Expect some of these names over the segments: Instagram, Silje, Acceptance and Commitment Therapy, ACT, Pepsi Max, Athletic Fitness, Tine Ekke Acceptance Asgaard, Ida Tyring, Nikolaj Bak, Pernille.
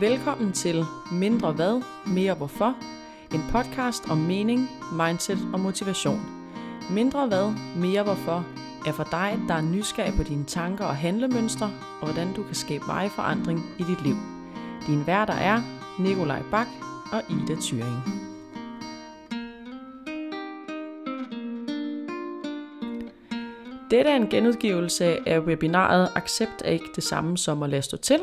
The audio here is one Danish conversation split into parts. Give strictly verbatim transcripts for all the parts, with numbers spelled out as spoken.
Velkommen til Mindre Hvad, Mere Hvorfor, en podcast om mening, mindset og motivation. Mindre Hvad, Mere Hvorfor er for dig, der er nysgerrig på dine tanker og handlemønstre, og hvordan du kan skabe varig forandring i dit liv. Din værter er Nikolaj Bak og Ida Tyring. Dette er en genudgivelse af webinaret Accept er ikke det samme som at lade stå til,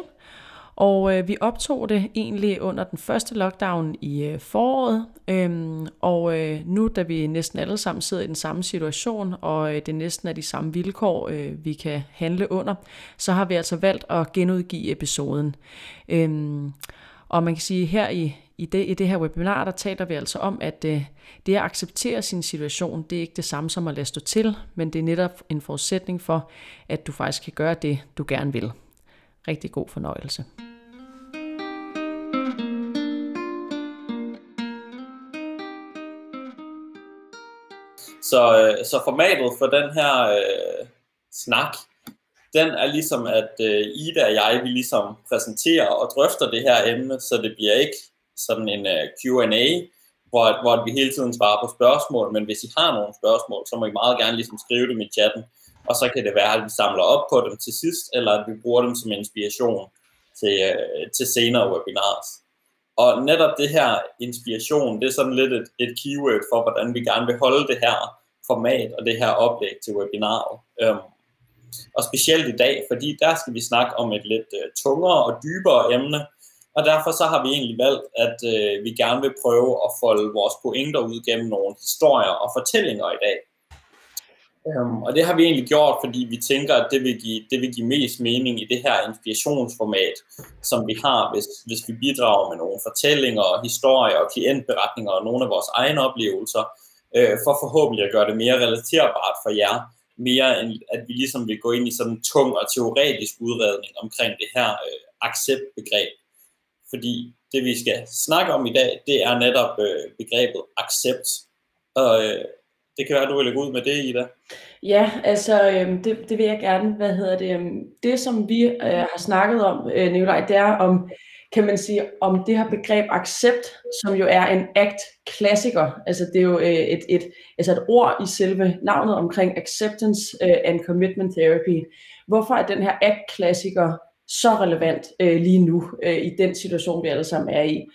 og øh, vi optog det egentlig under den første lockdown i øh, foråret, øhm, og øh, nu da vi næsten alle sammen sidder i den samme situation, og øh, det næsten er de samme vilkår, øh, vi kan handle under, så har vi altså valgt at genudgive episoden. Øhm, og man kan sige, her i, i, det, i det her webinar, der taler vi altså om, at øh, det at acceptere sin situation, det er ikke det samme som at lade stå til, men det er netop en forudsætning for, at du faktisk kan gøre det, du gerne vil. Rigtig god fornøjelse. Så, så formatet for den her øh, snak, den er ligesom, at øh, Ida og jeg, vi ligesom præsenterer og drøfter det her emne, så det bliver ikke sådan en øh, Q and A, hvor, hvor vi hele tiden svarer på spørgsmål, men hvis I har nogle spørgsmål, så må I meget gerne ligesom skrive dem i chatten, og så kan det være, at vi samler op på dem til sidst, eller at vi bruger dem som inspiration til, øh, til senere webinars. Og netop det her inspiration, det er sådan lidt et, et keyword for, hvordan vi gerne vil holde det her format og det her oplæg til webinaret. Øhm, og specielt i dag, fordi der skal vi snakke om et lidt øh, tungere og dybere emne, og derfor så har vi egentlig valgt, at øh, vi gerne vil prøve at folde vores pointer ud gennem nogle historier og fortællinger i dag. Um, og det har vi egentlig gjort, fordi vi tænker, at det vil give, det vil give mest mening i det her inspirationsformat, som vi har, hvis, hvis vi bidrager med nogle fortællinger og historier og klientberetninger og nogle af vores egne oplevelser, øh, for forhåbentlig at gøre det mere relaterbart for jer, mere end at vi ligesom vil gå ind i sådan en tung og teoretisk udredning omkring det her øh, accept-begreb. Fordi det, vi skal snakke om i dag, det er netop øh, begrebet accept. Og, øh, Det kan være, at du vil lægge ud med det, Ida. Ja, altså øh, det, det vil jeg gerne. Hvad hedder det? Øh, det, som vi øh, har snakket om, øh, Nikolaj, det er om, kan man sige, om det her begreb accept, som jo er en A C T-klassiker. Altså det er jo øh, et, et, altså et ord i selve navnet omkring acceptance øh, and commitment therapy. Hvorfor er den her A C T-klassiker så relevant øh, lige nu øh, i den situation, vi alle sammen er i?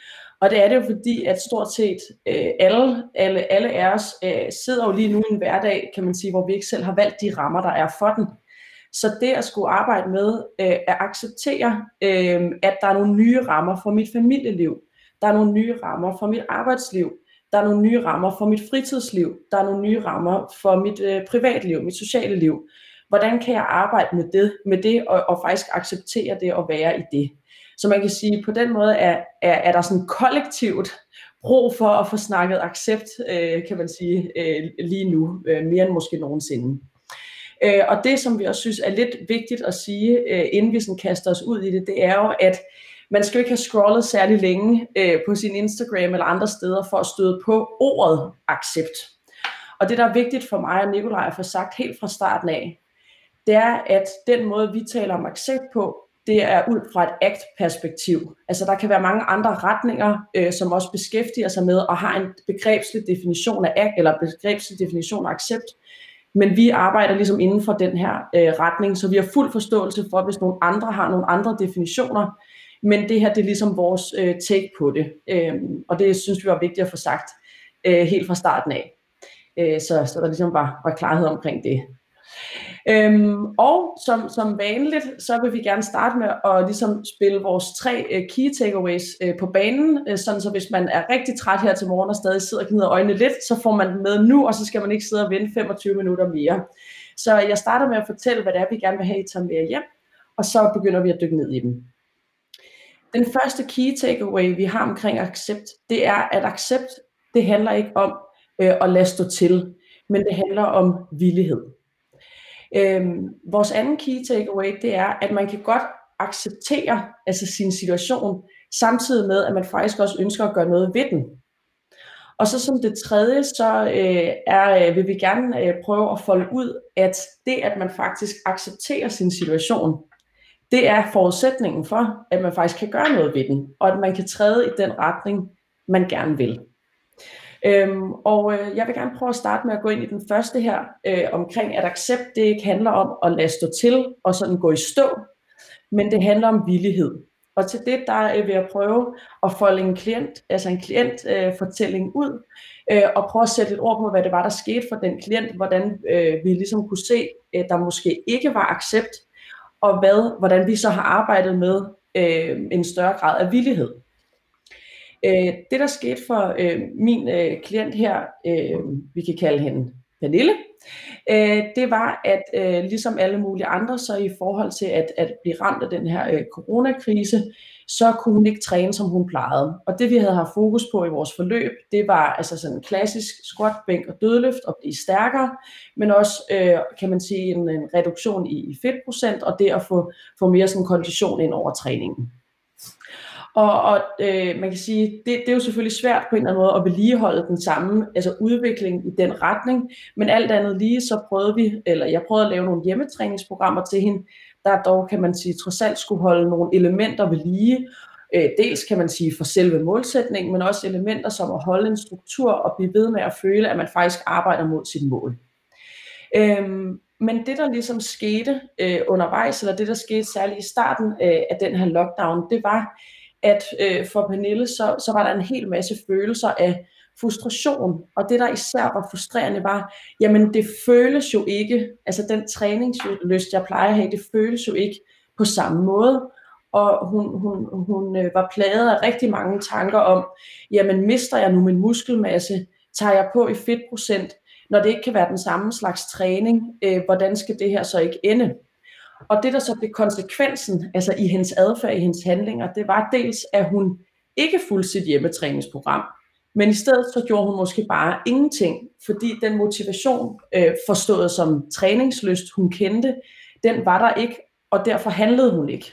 Og det er det jo fordi, at stort set øh, alle, alle, alle af os øh, sidder jo lige nu i en hverdag, kan man sige, hvor vi ikke selv har valgt de rammer, der er for den. Så det at skulle arbejde med øh, at acceptere, øh, at der er nogle nye rammer for mit familieliv, der er nogle nye rammer for mit arbejdsliv, der er nogle nye rammer for mit fritidsliv, der er nogle nye rammer for mit øh, privatliv, mit sociale liv. Hvordan kan jeg arbejde med det, med det og, og faktisk acceptere det og være i det? Så man kan sige, på den måde er, er, er der sådan kollektivt brug for at få snakket accept, øh, kan man sige, øh, lige nu, øh, mere end måske nogensinde. Øh, og det, som vi også synes er lidt vigtigt at sige, øh, inden vi sådan kaster os ud i det, det er jo, at man skal jo ikke have scrollet særlig længe øh, på sin Instagram eller andre steder for at støde på ordet accept. Og det, der er vigtigt for mig og Nikolaj at få sagt helt fra starten af, det er, at den måde, vi taler om accept på, det er ud fra et A C T-perspektiv. Altså der kan være mange andre retninger, øh, som også beskæftiger sig med og har en begrebslig definition af A C T, eller begrebslig definition af accept. Men vi arbejder ligesom inden for den her øh, retning, så vi har fuld forståelse for, hvis nogle andre har nogle andre definitioner. Men det her, det er ligesom vores øh, take på det. Øh, og det synes vi var vigtigt at få sagt øh, helt fra starten af. Øh, så, så der ligesom var, var klarhed omkring det. Øhm, og som, som vanligt, så vil vi gerne starte med at ligesom spille vores tre øh, key takeaways øh, på banen, øh, sådan så hvis man er rigtig træt her til morgen og stadig sidder og gnider øjnene lidt, så får man den med nu, og så skal man ikke sidde og vente femogtyve minutter mere. Så jeg starter med at fortælle, hvad det er, vi gerne vil have, I tager med hjem, og så begynder vi at dykke ned i dem. Den første key takeaway, vi har omkring accept, det er, at accept, det handler ikke om øh, at lade stå til, men det handler om villighed. Øhm, vores anden key takeaway, det er, at man kan godt acceptere altså sin situation, samtidig med, at man faktisk også ønsker at gøre noget ved den. Og så som det tredje, så øh, er, vil vi gerne øh, prøve at folde ud, at det, at man faktisk accepterer sin situation, Det er forudsætningen for, at man faktisk kan gøre noget ved den, og at man kan træde i den retning, man gerne vil. Øhm, og øh, jeg vil gerne prøve at starte med at gå ind i den første her, øh, omkring at accept det ikke handler om at lade stå til og sådan gå i stå, men det handler om villighed. Og til det der øh, vil jeg prøve at folde en klient, altså en klientfortælling øh, ud, øh, og prøve at sætte et ord på, hvad det var, der skete for den klient, hvordan øh, vi ligesom kunne se, øh, der måske ikke var accept, og hvad, hvordan vi så har arbejdet med øh, en større grad af villighed. Øh, det der skete for øh, min øh, klient her, øh, vi kan kalde hende Pernille, øh, det var, at øh, ligesom alle mulige andre, så i forhold til at, at blive ramt af den her øh, coronakrise, så kunne hun ikke træne, som hun plejede. Og det vi havde haft fokus på i vores forløb, det var altså sådan en klassisk squat, bænk og dødløft og blive stærkere, men også øh, kan man sige en, en reduktion i, i fedtprocent og det at få, få mere sådan kondition ind over træningen. Og, og øh, man kan sige, det, det er jo selvfølgelig svært på en eller anden måde at vedligeholde den samme, altså udvikling i den retning, men alt andet lige, så prøvede vi, eller jeg prøvede at lave nogle hjemmetræningsprogrammer til hende, der dog, kan man sige, trods alt skulle holde nogle elementer ved lige, øh, dels kan man sige for selve målsætningen, men også elementer som at holde en struktur og blive ved med at føle, at man faktisk arbejder mod sit mål. Øhm, men det der ligesom skete øh, undervejs, eller det der skete særligt i starten øh, af den her lockdown, det var, at øh, for Pernille, så, så var der en hel masse følelser af frustration, og det der især var frustrerende var, jamen det føles jo ikke, altså den træningslyst, jeg plejer at have, det føles jo ikke på samme måde, og hun, hun, hun øh, var plaget af rigtig mange tanker om, jamen mister jeg nu min muskelmasse, tager jeg på i fedtprocent, når det ikke kan være den samme slags træning, øh, hvordan skal det her så ikke ende? Og det der så blev konsekvensen, altså i hendes adfærd, i hendes handlinger, det var dels, at hun ikke fulgte sit hjemmetræningsprogram, men i stedet så gjorde hun måske bare ingenting, fordi den motivation, øh, forstået som træningslyst, hun kendte, den var der ikke, og derfor handlede hun ikke.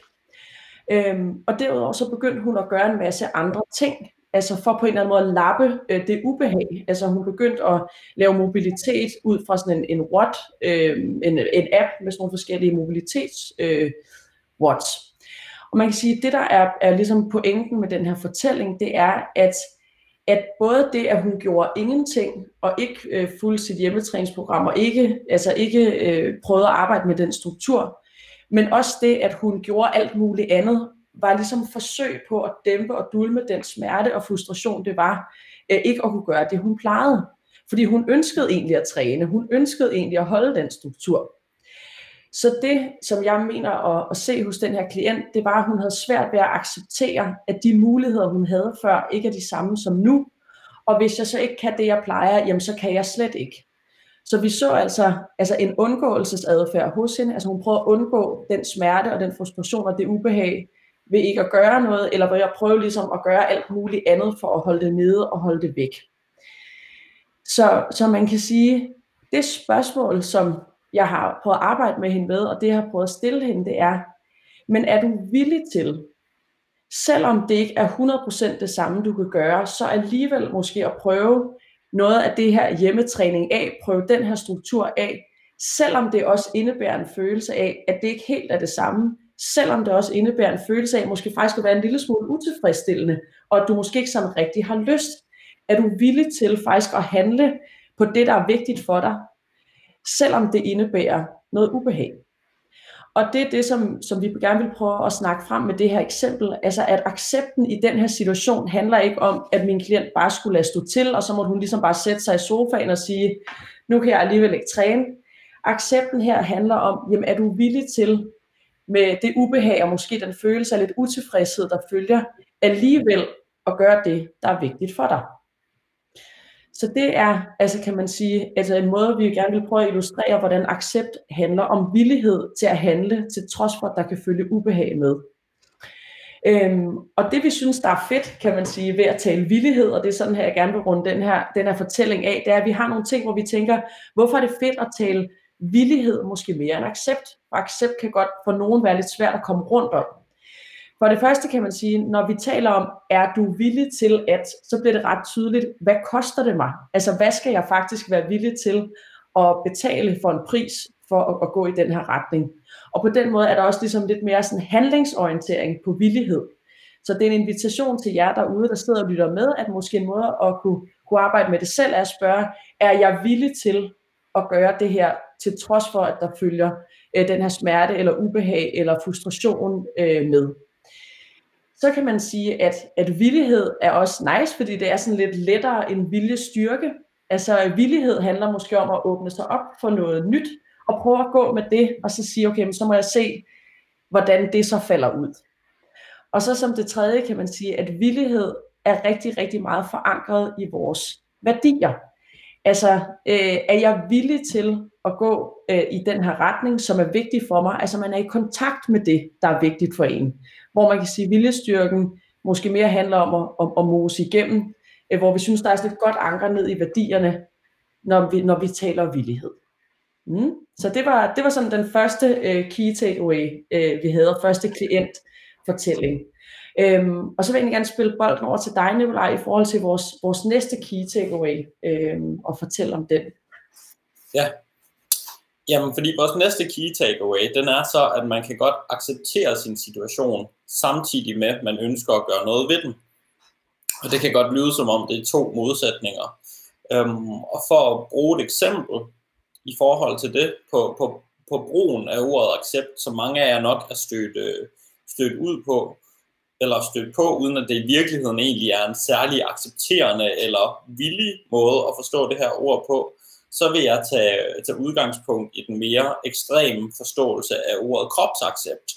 Øhm, og derudover så begyndte hun at gøre en masse andre ting, altså for på en eller anden måde at lappe øh, det ubehag. Altså hun begyndte at lave mobilitet ud fra sådan en, en watt, øh, en, en app med sådan nogle forskellige mobilitets øh, watts. Og man kan sige, at det der er, er ligesom pointen med den her fortælling, det er, at, at både det, at hun gjorde ingenting og ikke øh, fulgte sit hjemmetræningsprogram og ikke, altså ikke øh, prøvede at arbejde med den struktur, men også det, at hun gjorde alt muligt andet, var ligesom forsøg på at dæmpe og dulme den smerte og frustration, det var øh, ikke at kunne gøre det, hun plejede. Fordi hun ønskede egentlig at træne, hun ønskede egentlig at holde den struktur. Så det, som jeg mener at, at se hos den her klient, det var, at hun havde svært ved at acceptere, at de muligheder, hun havde før, ikke er de samme som nu. Og hvis jeg så ikke kan det, jeg plejer, jamen så kan jeg slet ikke. Så vi så altså, altså en undgåelsesadfærd hos hende, altså hun prøvede at undgå den smerte og den frustration og det ubehag, ved ikke at gøre noget, eller ved at prøve ligesom at gøre alt muligt andet for at holde det nede og holde det væk. Så, så man kan sige, det spørgsmål, som jeg har prøvet at arbejde med hende med, og det jeg har prøvet at stille hende, det er, men er du villig til, selvom det ikke er hundrede procent det samme, du kan gøre, så alligevel måske at prøve noget af det her hjemmetræning af, prøve den her struktur af, selvom det også indebærer en følelse af, at det ikke helt er det samme, selvom det også indebærer en følelse af, måske faktisk at være en lille smule utilfredsstillende, og at du måske ikke sådan rigtig har lyst. Er du villig til faktisk at handle på det, der er vigtigt for dig, selvom det indebærer noget ubehag? Og det er det, som, som vi gerne vil prøve at snakke frem med det her eksempel, altså at accepten i den her situation handler ikke om, at min klient bare skulle lade stå til, og så måtte hun ligesom bare sætte sig i sofaen og sige, nu kan jeg alligevel ikke træne. Accepten her handler om, jamen er du villig til, med det ubehag og måske den følelse af lidt utilfredshed, der følger, alligevel at gøre det, der er vigtigt for dig. Så det er, altså kan man sige, altså en måde, vi gerne vil prøve at illustrere, hvordan accept handler om villighed til at handle, til trods for, at der kan følge ubehag med. Øhm, og det vi synes, der er fedt, kan man sige, ved at tale villighed, og det er sådan her, jeg gerne vil runde den her, den her fortælling af, det er, at vi har nogle ting, hvor vi tænker, hvorfor er det fedt at tale villighed måske mere end accept, og accept kan godt for nogen være lidt svært at komme rundt om. For det første kan man sige, når vi taler om, er du villig til at, så bliver det ret tydeligt, hvad koster det mig? Altså hvad skal jeg faktisk være villig til at betale for en pris, for at, at gå i den her retning. Og på den måde er der også ligesom lidt mere sådan handlingsorientering på villighed. Så det er en invitation til jer derude, der sidder og lytter med, at måske en måde at kunne, kunne arbejde med det selv er at spørge, er jeg villig til at gøre det her, til trods for, at der følger øh, den her smerte, eller ubehag, eller frustration øh, med. Så kan man sige, at, at villighed er også nice, fordi det er sådan lidt lettere end viljestyrke. Altså villighed handler måske om at åbne sig op for noget nyt, og prøve at gå med det, og så sige, okay, men så må jeg se, hvordan det så falder ud. Og så som det tredje kan man sige, at villighed er rigtig, rigtig meget forankret i vores værdier. Altså, øh, er jeg villig til at gå øh, i den her retning, som er vigtig for mig? Altså, man er i kontakt med det, der er vigtigt for en. Hvor man kan sige, at viljestyrken måske mere handler om at, om, at mose igennem, øh, hvor vi synes, der er sådan et godt anker ned i værdierne, når vi, når vi taler villighed. Mm. Så det var, det var sådan den første øh, key takeaway, øh, vi havde, og første klientfortælling. Øhm, og så vil jeg egentlig gerne spille bolden over til dig, Nikolaj, i forhold til vores, vores næste key takeaway, øhm, og fortælle om den. Ja, jamen fordi vores næste key takeaway, den er så, at man kan godt acceptere sin situation, samtidig med, at man ønsker at gøre noget ved den. Og det kan godt lyde som om, det er to modsætninger. Øhm, og for at bruge et eksempel i forhold til det, på, på, på brugen af ordet accept, som mange af jer nok er stødt, øh, stødt ud på, eller stødt på, uden at det i virkeligheden egentlig er en særlig accepterende eller villig måde at forstå det her ord på, så vil jeg tage, tage udgangspunkt i den mere ekstreme forståelse af ordet kropsaccept.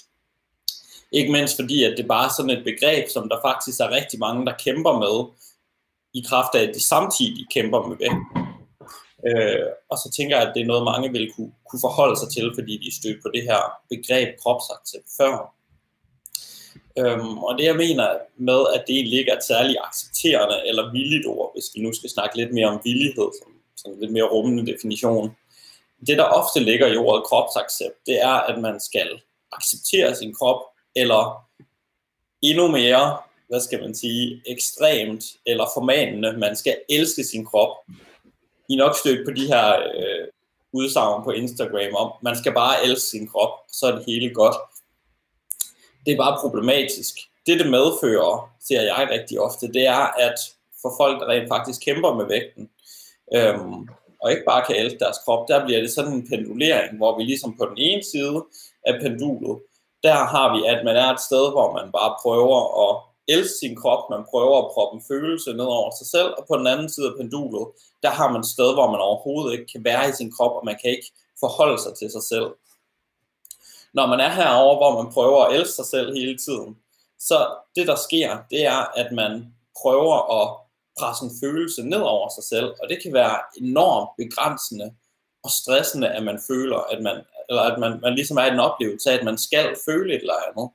Ikke mindst fordi, at det bare er sådan et begreb, som der faktisk er rigtig mange, der kæmper med, i kraft af, at de samtidig kæmper med vægt. Øh, og så tænker jeg, at det er noget, mange vil kunne, kunne forholde sig til, fordi de er stødt på det her begreb kropsaccept før. Øhm, og det jeg mener med, at det egentlig ikke er et særligt accepterende eller villigt ord, hvis vi nu skal snakke lidt mere om villighed, som, som en lidt mere rummende definition. Det der ofte ligger i ordet kropsaccept, det er, at man skal acceptere sin krop, eller endnu mere, hvad skal man sige, ekstremt eller formanende, man skal elske sin krop. I er nok stødt på de her øh, udsagn på Instagram om, man skal bare elske sin krop, så er det hele godt. Det er bare problematisk. Det, det medfører, ser jeg rigtig ofte, det er, at for folk, der rent faktisk kæmper med vægten, øhm, og ikke bare kan elske deres krop, der bliver det sådan en pendulering, hvor vi ligesom på den ene side af pendulet, der har vi, at man er et sted, hvor man bare prøver at elske sin krop, man prøver at proppe en følelse ned over sig selv, og på den anden side af pendulet, der har man et sted, hvor man overhovedet ikke kan være i sin krop, og man kan ikke forholde sig til sig selv. Når man er herovre, hvor man prøver at elske sig selv hele tiden, så det der sker, det er, at man prøver at presse en følelse ned over sig selv, og det kan være enormt begrænsende og stressende, at man føler, at man, eller at man, man ligesom er i en oplevelse af, at man skal føle et eller andet.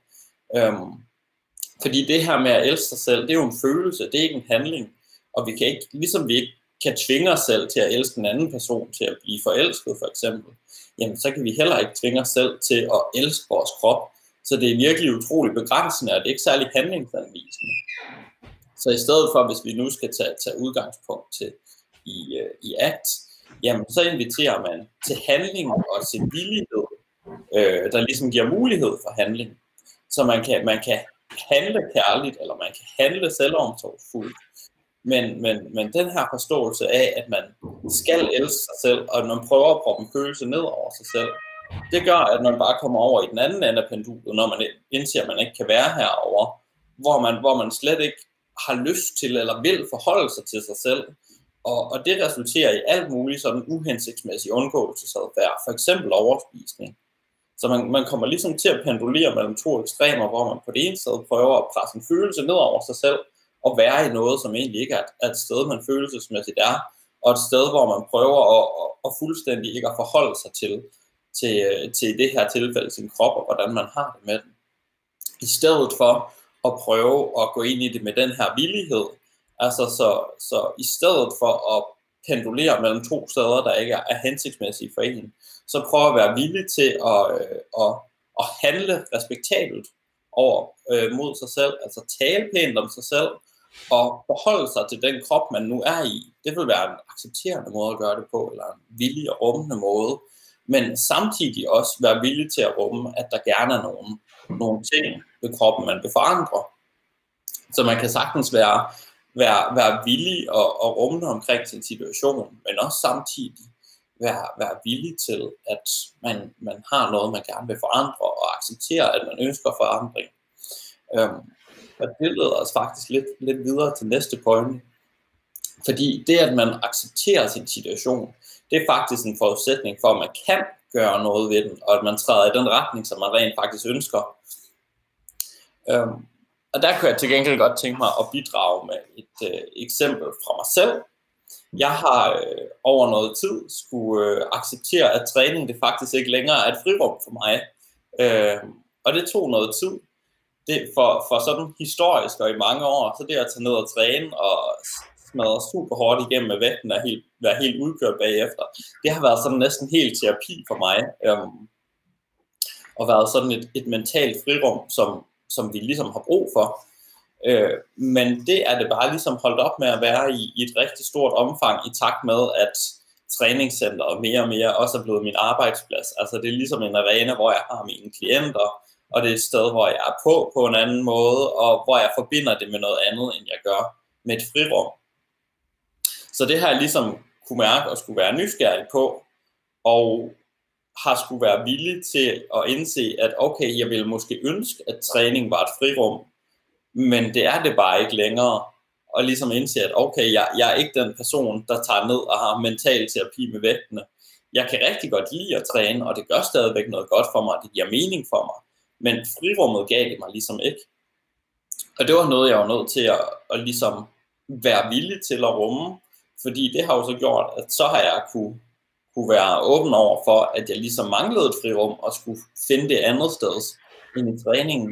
Øhm, fordi det her med at elske sig selv, det er jo en følelse, det er ikke en handling, og vi kan ikke, ligesom vi ikke kan tvinge os selv til at elske en anden person, til at blive forelsket for eksempel, jamen så kan vi heller ikke tvinge os selv til at elske vores krop. Så det er virkelig utroligt begrænsende, og det er ikke særlig handlingsanvisende. Så i stedet for, hvis vi nu skal tage, tage udgangspunkt til i, øh, i A C T, jamen så inviterer man til handling og til villighed, øh, der ligesom giver mulighed for handling. Så man kan, man kan handle kærligt, eller man kan handle selvomsorgsfuldt. Men, men, men den her forståelse af, at man skal elske sig selv, og at man prøver at proppe en følelse ned over sig selv, det gør, at man bare kommer over i den anden ende af pendulet, når man indser, at man ikke kan være herovre, hvor man, hvor man slet ikke har lyst til eller vil forholde sig til sig selv. Og, og det resulterer i alt muligt sådan uhensigtsmæssig undgåelsesadfærd, for eksempel overspisning. Så man, man kommer ligesom til at pendulere mellem to ekstremer, hvor man på det ene side prøver at presse en følelse ned over sig selv, og være i noget, som egentlig ikke er et sted, man følelsesmæssigt er, og et sted, hvor man prøver at, at fuldstændig ikke at forholde sig til, til, til det her tilfælde, sin krop, og hvordan man har det med den. I stedet for at prøve at gå ind i det med den her villighed, altså så, så i stedet for at pendulere mellem to steder, der ikke er hensigtsmæssige for en, så prøv at være villig til at, at, at handle respektabelt over øh, mod sig selv, altså tale pænt om sig selv, og forholde sig til den krop, man nu er i. Det vil være en accepterende måde at gøre det på, eller en villig og rummende måde. men samtidig også være villig til at rumme, at der gerne er nogle, nogle ting ved kroppen, man vil forandre. Så man kan sagtens være, være, være villig og, og rumme omkring sin situation, men også samtidig være, være villig til, at man, man har noget, man gerne vil forandre, og acceptere, at man ønsker forandring. Øhm, og det leder os faktisk lidt, lidt videre til næste point. Fordi det, at man accepterer sin situation, det er faktisk en forudsætning for, at man kan gøre noget ved den, og at man træder i den retning, som man rent faktisk ønsker. Øhm, og der kunne jeg til gengæld godt tænke mig at bidrage med et øh, eksempel fra mig selv. Jeg har øh, over noget tid skulle øh, acceptere, at træning det faktisk ikke længere er et frirum for mig. Øh, og det tog noget tid. Det, for, for sådan historisk og i mange år, så det at tage ned og træne og smadre super hårdt igennem med vægten og helt, være helt udkørt bagefter, det har været sådan næsten helt terapi for mig. Øhm, og været sådan et, et mentalt frirum, som, som vi ligesom har brug for. Øh, men det er det bare ligesom holdt op med at være i, i et rigtig stort omfang, i takt med, at træningscenteret mere og mere også er blevet min arbejdsplads. Altså det er ligesom en arena, hvor jeg har mine klienter, og det er et sted, hvor jeg er på på en anden måde, og hvor jeg forbinder det med noget andet, end jeg gør med et frirum. Så det har jeg ligesom kunne mærke og skulle være nysgerrig på, og har skulle være villig til at indse, at okay, jeg ville måske ønske, at træning var et frirum, men det er det bare ikke længere. Og ligesom indse, at okay, jeg, jeg er ikke den person, der tager ned og har mental terapi med vægtene. Jeg kan rigtig godt lide at træne, og det gør stadigvæk noget godt for mig, og det giver mening for mig. Men frirummet gav det mig ligesom ikke. Og det var noget, jeg var nødt til at, at ligesom være villig til at rumme. Fordi det har jo så gjort, at så har jeg kunne, kunne være åben over for, at jeg ligesom manglede et frirum og skulle finde det andet sted end i træningen.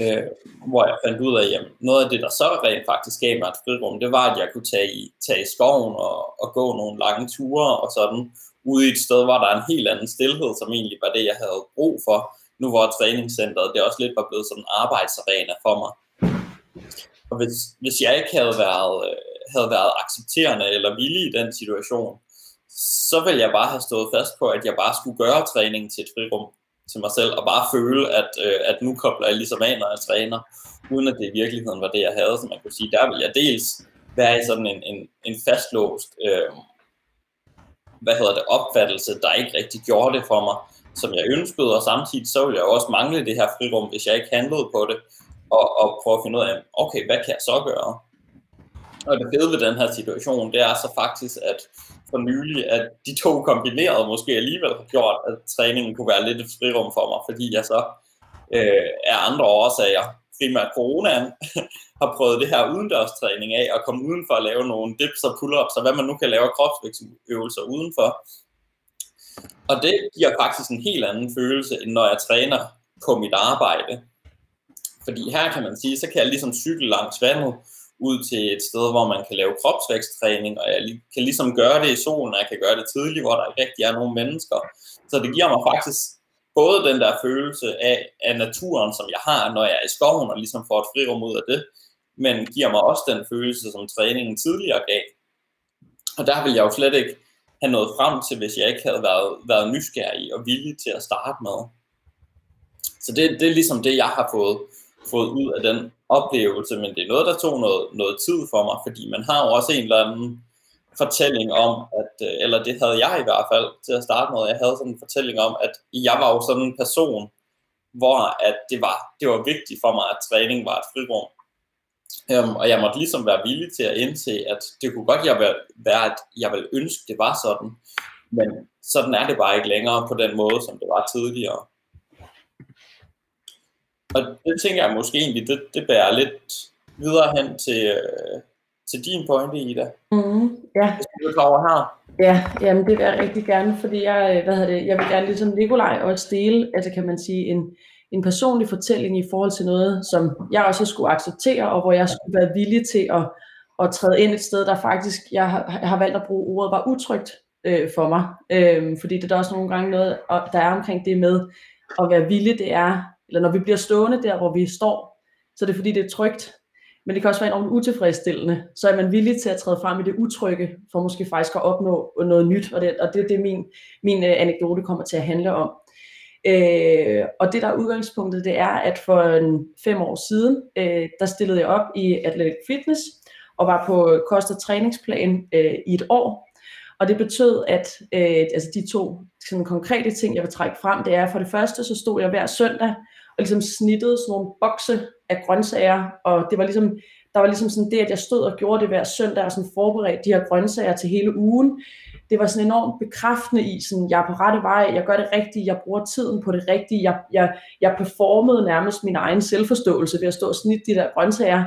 Øh, hvor jeg fandt ud af, at noget af det, der så rent faktisk gav mig et frirum, det var, at jeg kunne tage i, tage i skoven og, og gå nogle lange ture og sådan. Ude i et sted, hvor der er en helt anden stilhed, som egentlig var det, jeg havde brug for. Nu hvor træningscenteret, det også lidt var blevet sådan en arbejdsarena for mig. Og hvis, hvis jeg ikke havde været, havde været accepterende eller villig i den situation, så ville jeg bare have stået fast på, at jeg bare skulle gøre træningen til et frirum til mig selv, og bare føle, at, at nu kobler jeg ligesom af, når jeg træner, uden at det i virkeligheden var det, jeg havde. Så man kunne sige, der ville jeg dels være i sådan en, en, en fastlåst øh, hvad hedder det, opfattelse, der ikke rigtig gjorde det for mig, som jeg ønskede, og samtidig så ville jeg også mangle det her frirum, hvis jeg ikke handlede på det, og, og prøve at finde ud af, okay, hvad kan jeg så gøre? Og det fede ved den her situation, det er så faktisk, at for nylig, at de to kombinerede måske alligevel har gjort, at træningen kunne være lidt et frirum for mig, fordi jeg så øh, af andre årsager, primært coronaen, har prøvet det her udendørstræning af, og komme udenfor og lave nogle dips og pull-ups, og hvad man nu kan lave kropsvægtsøvelser udenfor. Og det giver faktisk en helt anden følelse, end når jeg træner på mit arbejde. Fordi her kan man sige, så kan jeg ligesom cykle langs vandet ud til et sted, hvor man kan lave kropsvæksttræning, og jeg kan ligesom gøre det i solen, og jeg kan gøre det tidligt, hvor der ikke rigtig er nogen mennesker. Så det giver mig faktisk både den der følelse af, af naturen, som jeg har, når jeg er i skoven, og ligesom får et frirum ud af det, men giver mig også den følelse, som træningen tidligere gav. Og der vil jeg jo slet ikke have nået frem til, hvis jeg ikke havde været, været nysgerrig og villig til at starte med. Så det, det er ligesom det, jeg har fået, fået ud af den oplevelse, men det er noget, der tog noget, noget tid for mig, fordi man har jo også en eller anden fortælling om, at, eller det havde jeg i hvert fald til at starte med, jeg havde sådan en fortælling om, at jeg var jo sådan en person, hvor at det, var, det var vigtigt for mig, at træning var et frirum. Um, og jeg måtte ligesom være villig til at indse, at det kunne godt jeg være, at jeg ville ønske, det var sådan. Men sådan er det bare ikke længere på den måde, som det var tidligere. Og det tænker jeg måske egentlig, det, det bærer lidt videre hen til, øh, til din pointe, Ida. Mm, ja. Hvis du er klar over her. Ja, jamen det vil jeg rigtig gerne, fordi jeg, hvad hedder det, jeg vil gerne ligesom Nikolaj også dele, altså kan man sige en... en personlig fortælling i forhold til noget, som jeg også skulle acceptere, og hvor jeg skulle være villig til at, at træde ind et sted, der faktisk, jeg har, jeg har valgt at bruge ordet, var utrygt øh, for mig. Øh, fordi det er der også nogle gange noget, der er omkring det med at være villig, det er, eller når vi bliver stående der, hvor vi står, så er det fordi, det er trygt. Men det kan også være enormt utilfredsstillende. Så er man villig til at træde frem i det utrygge, for måske faktisk at opnå noget nyt. Og det, og det er det, min, min anekdote kommer til at handle om. Øh, og det, der er udgangspunktet, det er, at for en, fem år siden, øh, der stillede jeg op i Athletic Fitness, og var på kost- og træningsplan øh, i et år. Og det betød, at øh, altså de to sådan konkrete ting, jeg vil trække frem, det er, for det første, så stod jeg hver søndag, og ligesom snittede sådan nogle bokse af grøntsager, og det var ligesom, der var ligesom sådan det, at jeg stod og gjorde det hver søndag, og sådan forberedte de her grøntsager til hele ugen. Det var sådan enormt bekræftende i, sådan, jeg er på rette vej, jeg gør det rigtige, jeg bruger tiden på det rigtige, jeg, jeg, jeg performede nærmest min egen selvforståelse ved at stå og snitte de der grøntsager.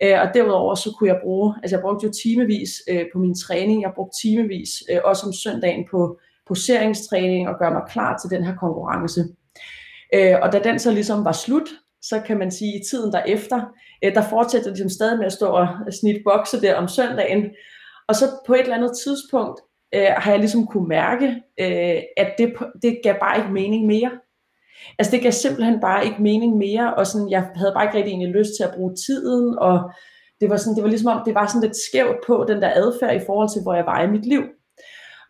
Og derudover så kunne jeg bruge, altså jeg brugte jo timevis øh, på min træning, jeg brugte timevis øh, også om søndagen på poseringstræning og gøre mig klar til den her konkurrence. Øh, og da den så ligesom var slut, så kan man sige, i tiden derefter, øh, der fortsatte jeg ligesom stadig med at stå og snitte bokse der om søndagen. Og så på et eller andet tidspunkt øh, har jeg ligesom kunne mærke, øh, at det, det gav bare ikke mening mere. Altså det gav simpelthen bare ikke mening mere, og sådan, jeg havde bare ikke rigtig egentlig lyst til at bruge tiden, og det var, sådan, det var ligesom om, det var sådan lidt skævt på den der adfærd i forhold til, hvor jeg var i mit liv.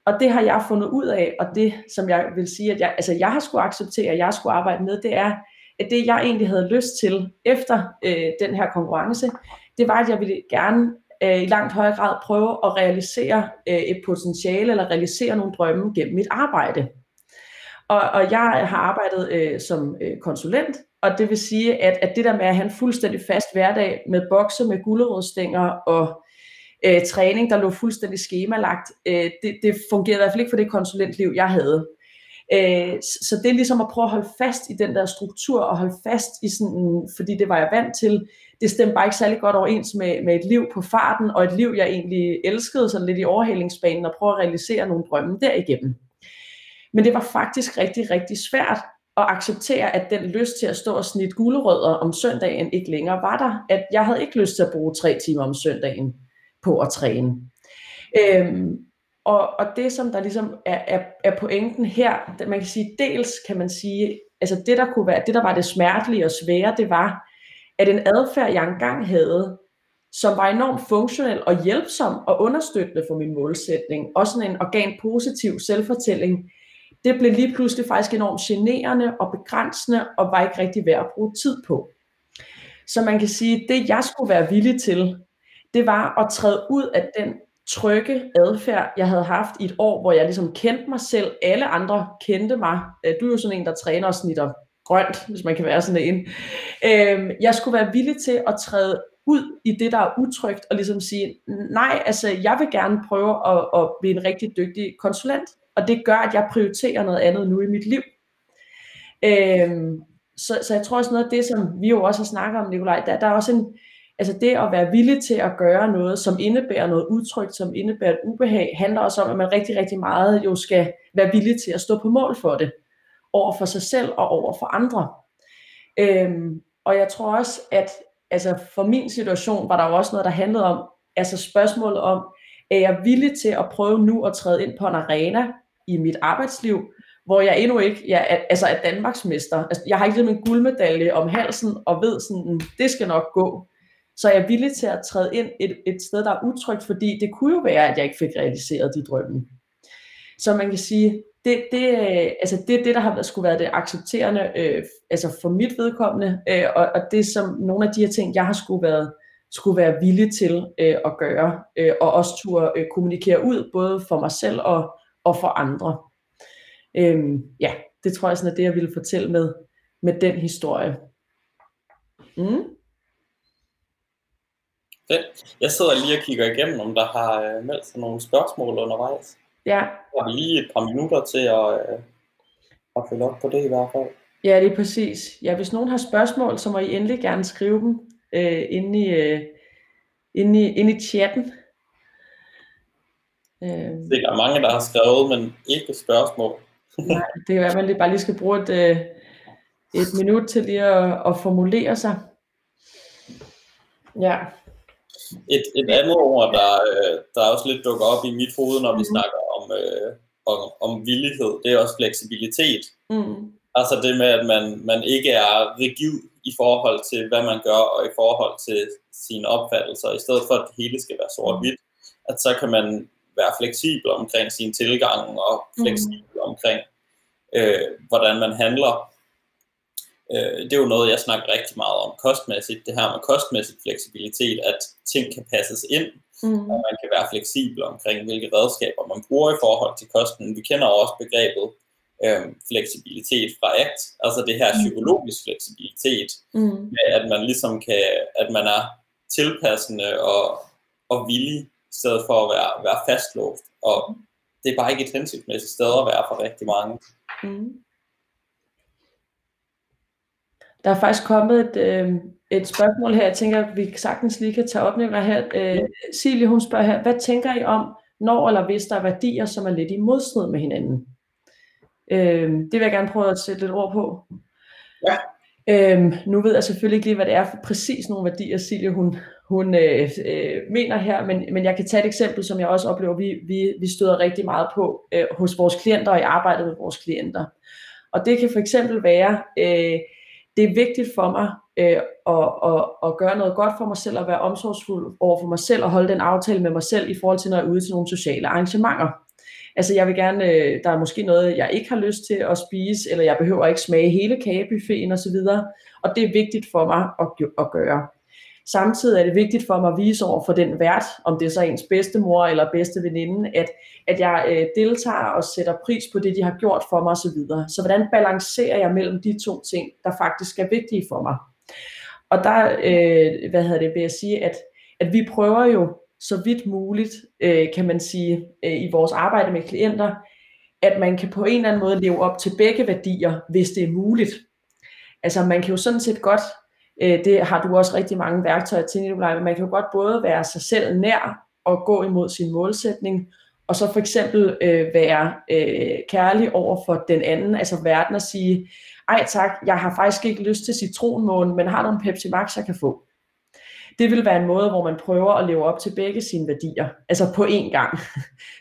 Og det har jeg fundet ud af, og det som jeg vil sige, at jeg, altså, jeg har skulle acceptere, at jeg skulle arbejde med, det er, at det jeg egentlig havde lyst til efter øh, den her konkurrence, det var, at jeg ville gerne øh, i langt højere grad prøve at realisere øh, et potentiale, eller realisere nogle drømme gennem mit arbejde. Og, og jeg har arbejdet øh, som øh, konsulent, og det vil sige, at, at det der med at have en fuldstændig fast hverdag med bokser, med gulerodstænger og øh, træning, der lå fuldstændig skemalagt, øh, det, det fungerede i hvert fald ikke for det konsulentliv, jeg havde. Øh, så det er ligesom at prøve at holde fast i den der struktur, og holde fast i sådan, fordi det var jeg vant til, det stemte bare ikke særlig godt overens med, med et liv på farten, og et liv, jeg egentlig elskede, sådan lidt i overhalingsbanen, og prøve at realisere nogle drømme derigennem. Men det var faktisk rigtig, rigtig svært at acceptere, at den lyst til at stå og snitte gulerødder om søndagen ikke længere var der. At jeg havde ikke lyst til at bruge tre timer om søndagen på at træne. Øhm, og, og det, som der ligesom er, er, er pointen her, man kan sige, dels kan man sige, altså det der kunne være, det der var det smertelige og svære, det var, at en adfærd, jeg engang havde, som var enormt funktionel og hjælpsom og understøttende for min målsætning, også sådan en organpositiv selvfortælling, det blev lige pludselig faktisk enormt generende og begrænsende, og var ikke rigtig værd at bruge tid på. Så man kan sige, at det jeg skulle være villig til, det var at træde ud af den trygge adfærd, jeg havde haft i et år, hvor jeg ligesom kendte mig selv, alle andre kendte mig. Du er jo sådan en, der træner og snitter grønt, hvis man kan være sådan en. Jeg skulle være villig til at træde ud i det, der er utrygt, og ligesom sige, nej, altså jeg vil gerne prøve at, at blive en rigtig dygtig konsulent. Og det gør, at jeg prioriterer noget andet nu i mit liv. Øhm, så, så jeg tror også noget af det, som vi jo også har snakket om, Nikolaj, der, der er også en, altså det at være villig til at gøre noget, som indebærer noget utrygt, som indebærer et ubehag, handler også om, at man rigtig, rigtig meget jo skal være villig til at stå på mål for det, over for sig selv og over for andre. Øhm, og jeg tror også, at altså for min situation var der jo også noget, der handlede om, altså spørgsmålet om, er jeg villig til at prøve nu at træde ind på en arena i mit arbejdsliv, hvor jeg endnu ikke jeg er, altså er danmarksmester. Altså, jeg har ikke en guldmedalje om halsen og ved, sådan, det skal nok gå. Så er jeg villig til at træde ind et, et sted, der er utrygt, fordi det kunne jo være, at jeg ikke fik realiseret de drømme. Så man kan sige, det det, altså det, det der har skulle være det accepterende øh, altså for mit vedkommende, øh, og, og det som nogle af de her ting, jeg har skulle været, skulle være villig til øh, at gøre, øh, og også turde øh, kommunikere ud, både for mig selv og, og for andre. Øhm, ja, det tror jeg sådan er det, jeg ville fortælle med, med den historie. Mm. Jeg sidder lige og kigger igennem, om der har meldt sig nogle spørgsmål undervejs. Ja. Jeg har lige et par minutter til at, at følge op på det i hvert fald. Ja, det er præcis. Ja, hvis nogen har spørgsmål, så må I endelig gerne skrive dem. Øh, inde, i, øh, inde, i, inde i chatten. Øh, det er mange, der har skrevet, men ikke spørgsmål. Nej, det er i hvert fald bare lige skal bruge et, øh, et minut til lige at, at formulere sig. Ja. Et, et andet ord, der, der også lidt dukker op i mit hoved, når vi mm. snakker om, øh, om, om villighed, det er også fleksibilitet. Mm. Altså det med, at man, man ikke er rigid i forhold til, hvad man gør, og i forhold til sine opfattelser. I stedet for, at det hele skal være sort-hvidt, at så kan man være fleksibel omkring sine tilgange, og fleksibel mm. omkring, øh, hvordan man handler. Øh, det er jo noget, jeg snakker rigtig meget om kostmæssigt. Det her med kostmæssig fleksibilitet, at ting kan passes ind, mm. og man kan være fleksibel omkring, hvilke redskaber man bruger i forhold til kosten. Vi kender også begrebet Øhm, fleksibilitet fra A C T, altså det her mm. psykologisk fleksibilitet, mm. med at man ligesom kan, at man er tilpassende og, og villig, i stedet for at være, være fastlåst, og det er bare ikke et hensigtsmæssigt sted at være for rigtig mange. Mm. Der er faktisk kommet et, øh, et spørgsmål her, jeg tænker, at vi sagtens lige kan tage opnævner her. Øh, Silje, hun spørger her, hvad tænker I om, når eller hvis der er værdier, som er lidt i modstrid med hinanden? Øhm, det vil jeg gerne prøve at sætte lidt ord på. Ja. Øhm, nu ved jeg selvfølgelig ikke lige, hvad det er for præcis nogle værdier, Silje hun, hun øh, øh, mener her, men, men jeg kan tage et eksempel, som jeg også oplever, vi, vi, vi støder rigtig meget på øh, hos vores klienter og i arbejdet med vores klienter. Og det kan for eksempel være, øh, det er vigtigt for mig øh, at, at, at gøre noget godt for mig selv og være omsorgsfuld over for mig selv og holde den aftale med mig selv i forhold til, når jeg er ude til nogle sociale arrangementer. Altså jeg vil gerne, der er måske noget, jeg ikke har lyst til at spise, eller jeg behøver ikke smage hele kagebuffeten osv. Og det er vigtigt for mig at, at gøre. Samtidig er det vigtigt for mig at vise over for den vært, om det er så ens bedstemor eller bedste veninde, at, at jeg øh, deltager og sætter pris på det, de har gjort for mig osv. Så hvordan balancerer jeg mellem de to ting, der faktisk er vigtige for mig? Og der, øh, hvad hedder det, vil jeg sige, at, at vi prøver jo, så vidt muligt, øh, kan man sige, øh, i vores arbejde med klienter, at man kan på en eller anden måde leve op til begge værdier, hvis det er muligt. Altså man kan jo sådan set godt, øh, det har du også rigtig mange værktøjer til, Nikolaj, men man kan jo godt både være sig selv nær og gå imod sin målsætning, og så for eksempel øh, være øh, kærlig over for den anden, altså verden at sige, ej tak, jeg har faktisk ikke lyst til citronmåne, men har du en Pepsi Max, jeg kan få? Det vil være en måde, hvor man prøver at leve op til begge sine værdier, altså på én gang.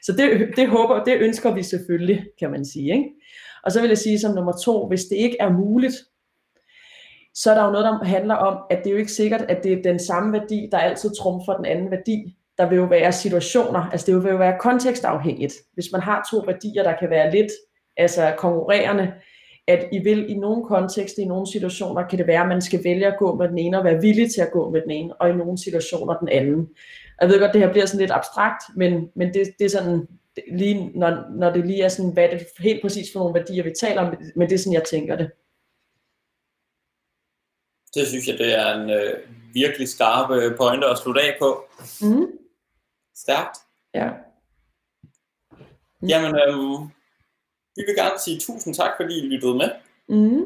Så det, det håber, det ønsker vi selvfølgelig, kan man sige. Ikke? Og så vil jeg sige som nummer to, hvis det ikke er muligt, så er der jo noget, der handler om, at det er jo ikke sikkert, at det er den samme værdi, der altid trumfer den anden værdi. Der vil jo være situationer, altså det vil jo være kontekstafhængigt. Hvis man har to værdier, der kan være lidt altså konkurrerende, at I vil i nogle kontekster, i nogle situationer, kan det være, at man skal vælge at gå med den ene, og være villig til at gå med den ene, og i nogle situationer den anden. Jeg ved godt, det her bliver sådan lidt abstrakt, men, men det, det er sådan, lige, når, når det lige er sådan, hvad det helt præcis for nogle værdier, vi taler om, men det er sådan, jeg tænker det. Det synes jeg, det er en øh, virkelig skarp pointe at slutte af på. Mm. Stærkt. Ja. Mm. Jamen, øh, vi vil gerne sige tusind tak, fordi I lyttede med. Mm.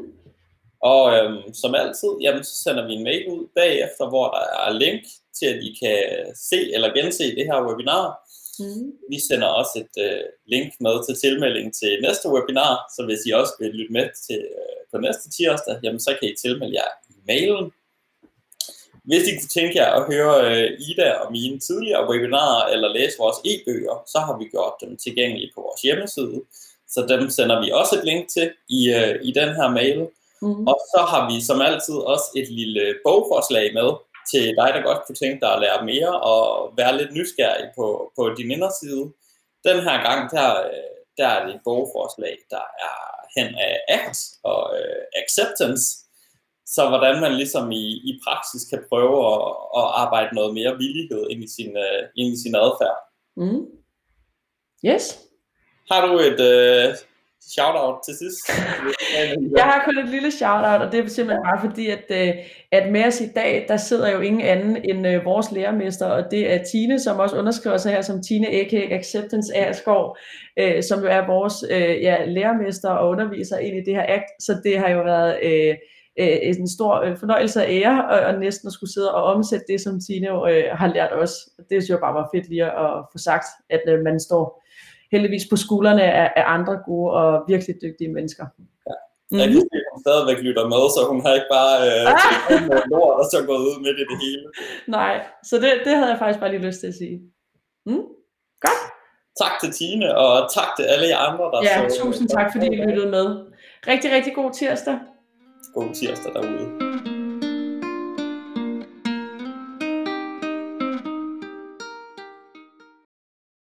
Og øhm, som altid, jamen, så sender vi en mail ud bagefter, hvor der er link til, at I kan se eller gense det her webinar. Mm. Vi sender også et øh, link med til tilmelding til næste webinar, så hvis I også vil lytte med til, øh, på næste tirsdag, jamen, så kan I tilmelde jer i mailen. Hvis I kunne tænke jer at høre øh, Ida og mine tidligere webinarer eller læse vores e-bøger, så har vi gjort dem tilgængelige på vores hjemmeside. Så dem sender vi også et link til i, øh, i den her mail. Mm-hmm. Og så har vi som altid også et lille bogforslag med til dig, der godt kunne tænke dig at lære mere og være lidt nysgerrig på, på din inderside. Den her gang, der, der er det et bogforslag, der er hen af A C T og øh, Acceptance. Så hvordan man ligesom i, i praksis kan prøve at, at arbejde noget mere villighed ind i sin, øh, ind i sin adfærd. Mm. Yes. Har du et øh, shout-out til sidst? Jeg har kun et lille shout-out, og det er simpelthen bare fordi, at, øh, at med os i dag, der sidder jo ingen anden end øh, vores lærermester, og det er Tine, som også underskriver sig her som Tine Ekke Acceptance Asgaard, øh, som jo er vores øh, ja, lærermester og underviser ind i det her A C T, så det har jo været øh, øh, en stor øh, fornøjelse og ære, og, og næsten at skulle sidde og omsætte det, som Tine jo øh, har lært os. Det synes jeg bare var fedt lige at få sagt, at øh, man står heldigvis på skuldrene af, af andre gode og virkelig dygtige mennesker. Ja. Jeg kan se, at hun stadigvæk lytter med, så hun har ikke bare øh, tænkt noget lort og så gået ud med det, det hele. Nej, så det, det havde jeg faktisk bare lige lyst til at sige. Mm? Godt. Tak til Tine, og tak til alle jer andre, der ja, så. Ja, tusind tak, fordi I lyttede med. Rigtig, rigtig god tirsdag. God tirsdag derude.